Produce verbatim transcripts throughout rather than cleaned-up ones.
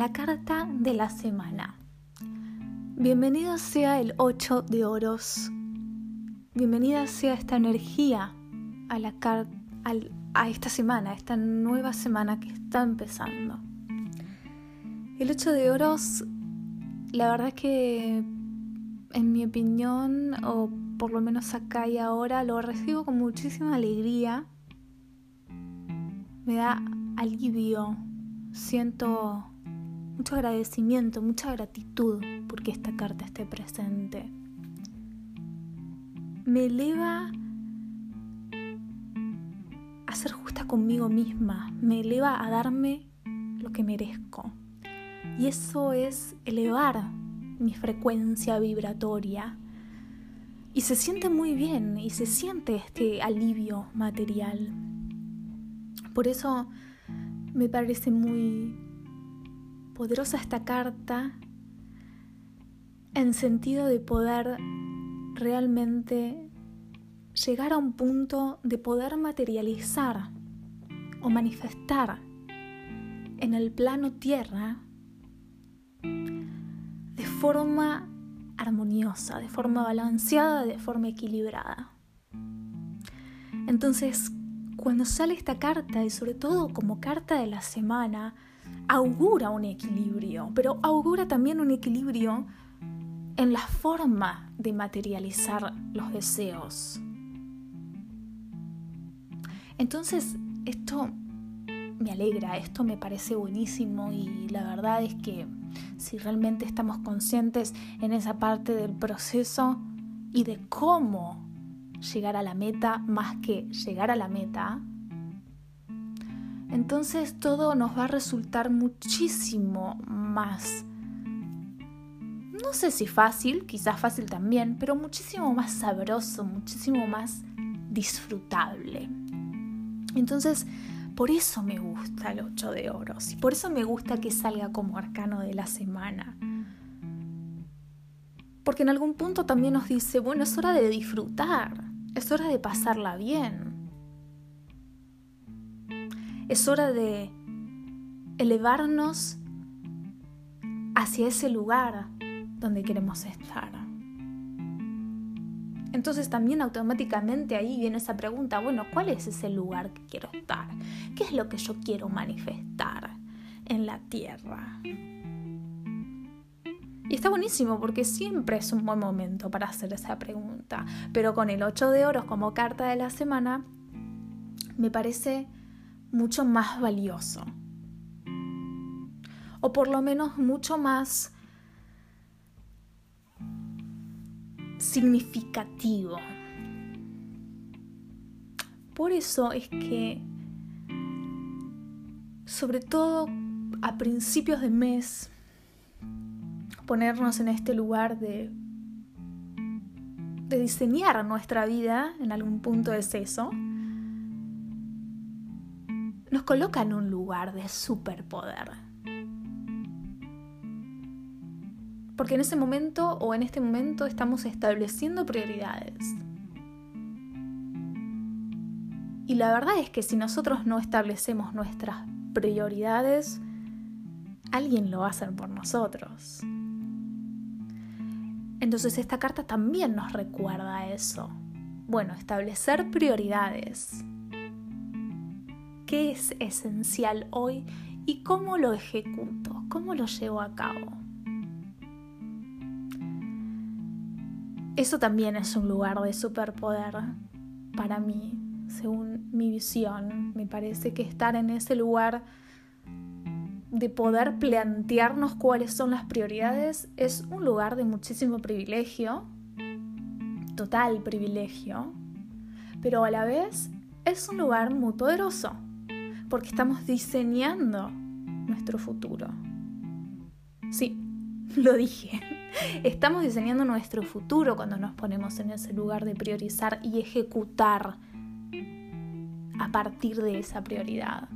la carta de la semana. Bienvenido sea el ocho de oros. Bienvenida sea esta energía a, la car- al, a esta semana, a esta nueva semana que está empezando. El ocho de oros, la verdad es que en mi opinión, o por lo menos acá y ahora, lo recibo con muchísima alegría. Me da alivio, siento mucho agradecimiento, mucha gratitud porque esta carta esté presente. Me eleva a ser justa conmigo misma, me eleva a darme lo que merezco. Y eso es elevar mi frecuencia vibratoria. Y se siente muy bien, y se siente este alivio material. Por eso me parece muy poderosa esta carta, en sentido de poder realmente llegar a un punto de poder materializar o manifestar en el plano tierra de forma armoniosa, de forma balanceada, de forma equilibrada. Entonces, cuando sale esta carta, y sobre todo como carta de la semana, augura un equilibrio, pero augura también un equilibrio en la forma de materializar los deseos. Entonces, esto me alegra, esto me parece buenísimo, y la verdad es que si realmente estamos conscientes en esa parte del proceso y de cómo llegar a la meta más que llegar a la meta, entonces todo nos va a resultar muchísimo más, no sé si fácil, quizás fácil también, pero muchísimo más sabroso, muchísimo más disfrutable. Entonces, por eso me gusta el ocho de oros, y por eso me gusta que salga como arcano de la semana. Porque en algún punto también nos dice, bueno, es hora de disfrutar, es hora de pasarla bien, es hora de elevarnos hacia ese lugar donde queremos estar. Entonces también automáticamente ahí viene esa pregunta, bueno, ¿cuál es ese lugar que quiero estar? ¿Qué es lo que yo quiero manifestar en la tierra? Y está buenísimo porque siempre es un buen momento para hacer esa pregunta. Pero con el ocho de oros como carta de la semana, me parece mucho más valioso. O por lo menos mucho más significativo. Por eso es que, sobre todo a principios de mes, ponernos en este lugar de, de diseñar nuestra vida, en algún punto es eso, nos coloca en un lugar de superpoder. Porque en ese momento o en este momento estamos estableciendo prioridades. Y la verdad es que si nosotros no establecemos nuestras prioridades, alguien lo va a hacer por nosotros. Entonces esta carta también nos recuerda eso. Bueno, establecer prioridades. ¿Qué es esencial hoy y cómo lo ejecuto? ¿Cómo lo llevo a cabo? Eso también es un lugar de superpoder para mí, según mi visión. Me parece que estar en ese lugar de poder plantearnos cuáles son las prioridades es un lugar de muchísimo privilegio, total privilegio, pero a la vez es un lugar muy poderoso, porque estamos diseñando nuestro futuro. Sí, lo dije, estamos diseñando nuestro futuro cuando nos ponemos en ese lugar de priorizar y ejecutar a partir de esa prioridad.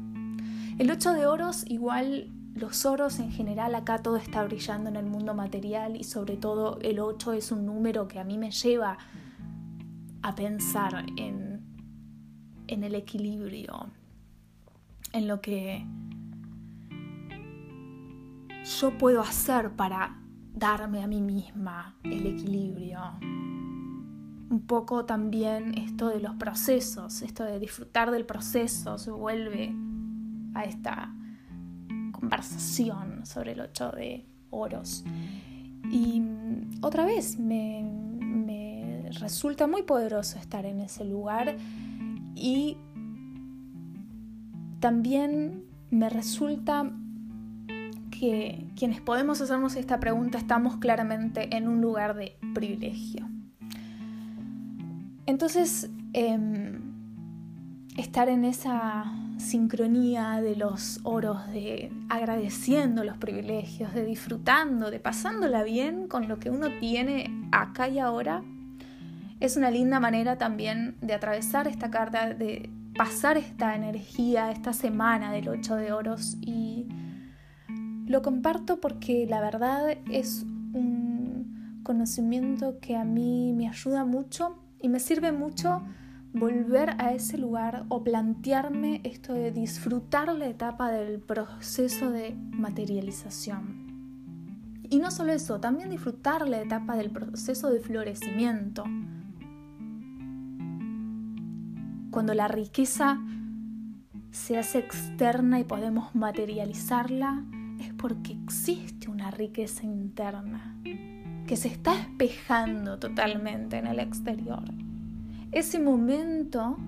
El ocho de oros, igual los oros en general, acá todo está brillando en el mundo material, y sobre todo el ocho es un número que a mí me lleva a pensar en, en el equilibrio, en lo que yo puedo hacer para darme a mí misma el equilibrio. Un poco también esto de los procesos, esto de disfrutar del proceso, se vuelve a esta conversación sobre el ocho de oros. Y otra vez me, me resulta muy poderoso estar en ese lugar, y también me resulta que quienes podemos hacernos esta pregunta estamos claramente en un lugar de privilegio. Entonces, eh, estar en esa sincronía de los oros, de agradeciendo los privilegios, de disfrutando, de pasándola bien con lo que uno tiene acá y ahora, es una linda manera también de atravesar esta carta, de pasar esta energía, esta semana del ocho de oros. Y lo comparto porque la verdad es un conocimiento que a mí me ayuda mucho y me sirve mucho volver a ese lugar o plantearme esto de disfrutar la etapa del proceso de materialización. Y no solo eso, también disfrutar la etapa del proceso de florecimiento. Cuando la riqueza se hace externa y podemos materializarla, es porque existe una riqueza interna que se está espejando totalmente en el exterior. Ese momento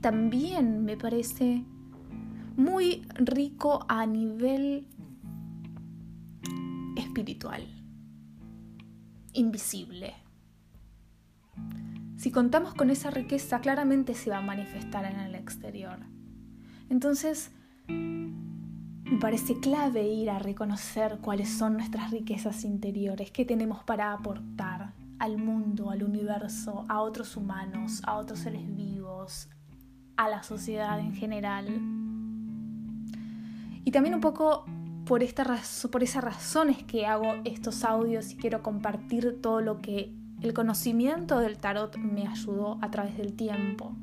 también me parece muy rico a nivel espiritual, invisible. Si contamos con esa riqueza, claramente se va a manifestar en el exterior. Entonces, me parece clave ir a reconocer cuáles son nuestras riquezas interiores, qué tenemos para aportar al mundo, al universo, a otros humanos, a otros seres vivos, a la sociedad en general. Y también un poco por, esta raz- por esas razones que hago estos audios y quiero compartir todo lo que el conocimiento del tarot me ayudó a través del tiempo.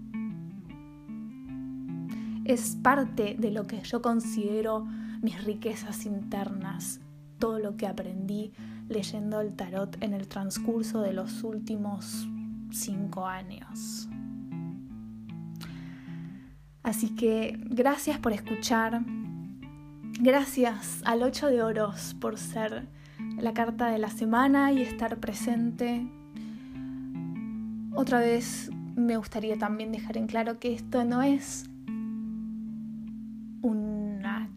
Es parte de lo que yo considero mis riquezas internas, todo lo que aprendí leyendo el tarot en el transcurso de los últimos cinco años. Así que gracias por escuchar. Gracias al ocho de oros por ser la carta de la semana y estar presente. Otra vez me gustaría también dejar en claro que esto no es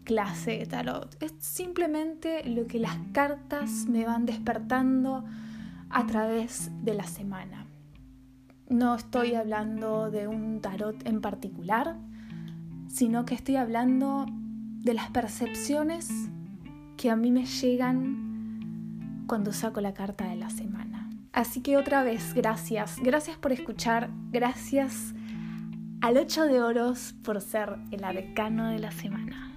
clase de tarot, es simplemente lo que las cartas me van despertando a través de la semana. No estoy hablando de un tarot en particular, sino que estoy hablando de las percepciones que a mí me llegan cuando saco la carta de la semana. Así que otra vez, gracias, gracias por escuchar, gracias al ocho de oros por ser el arcano de la semana.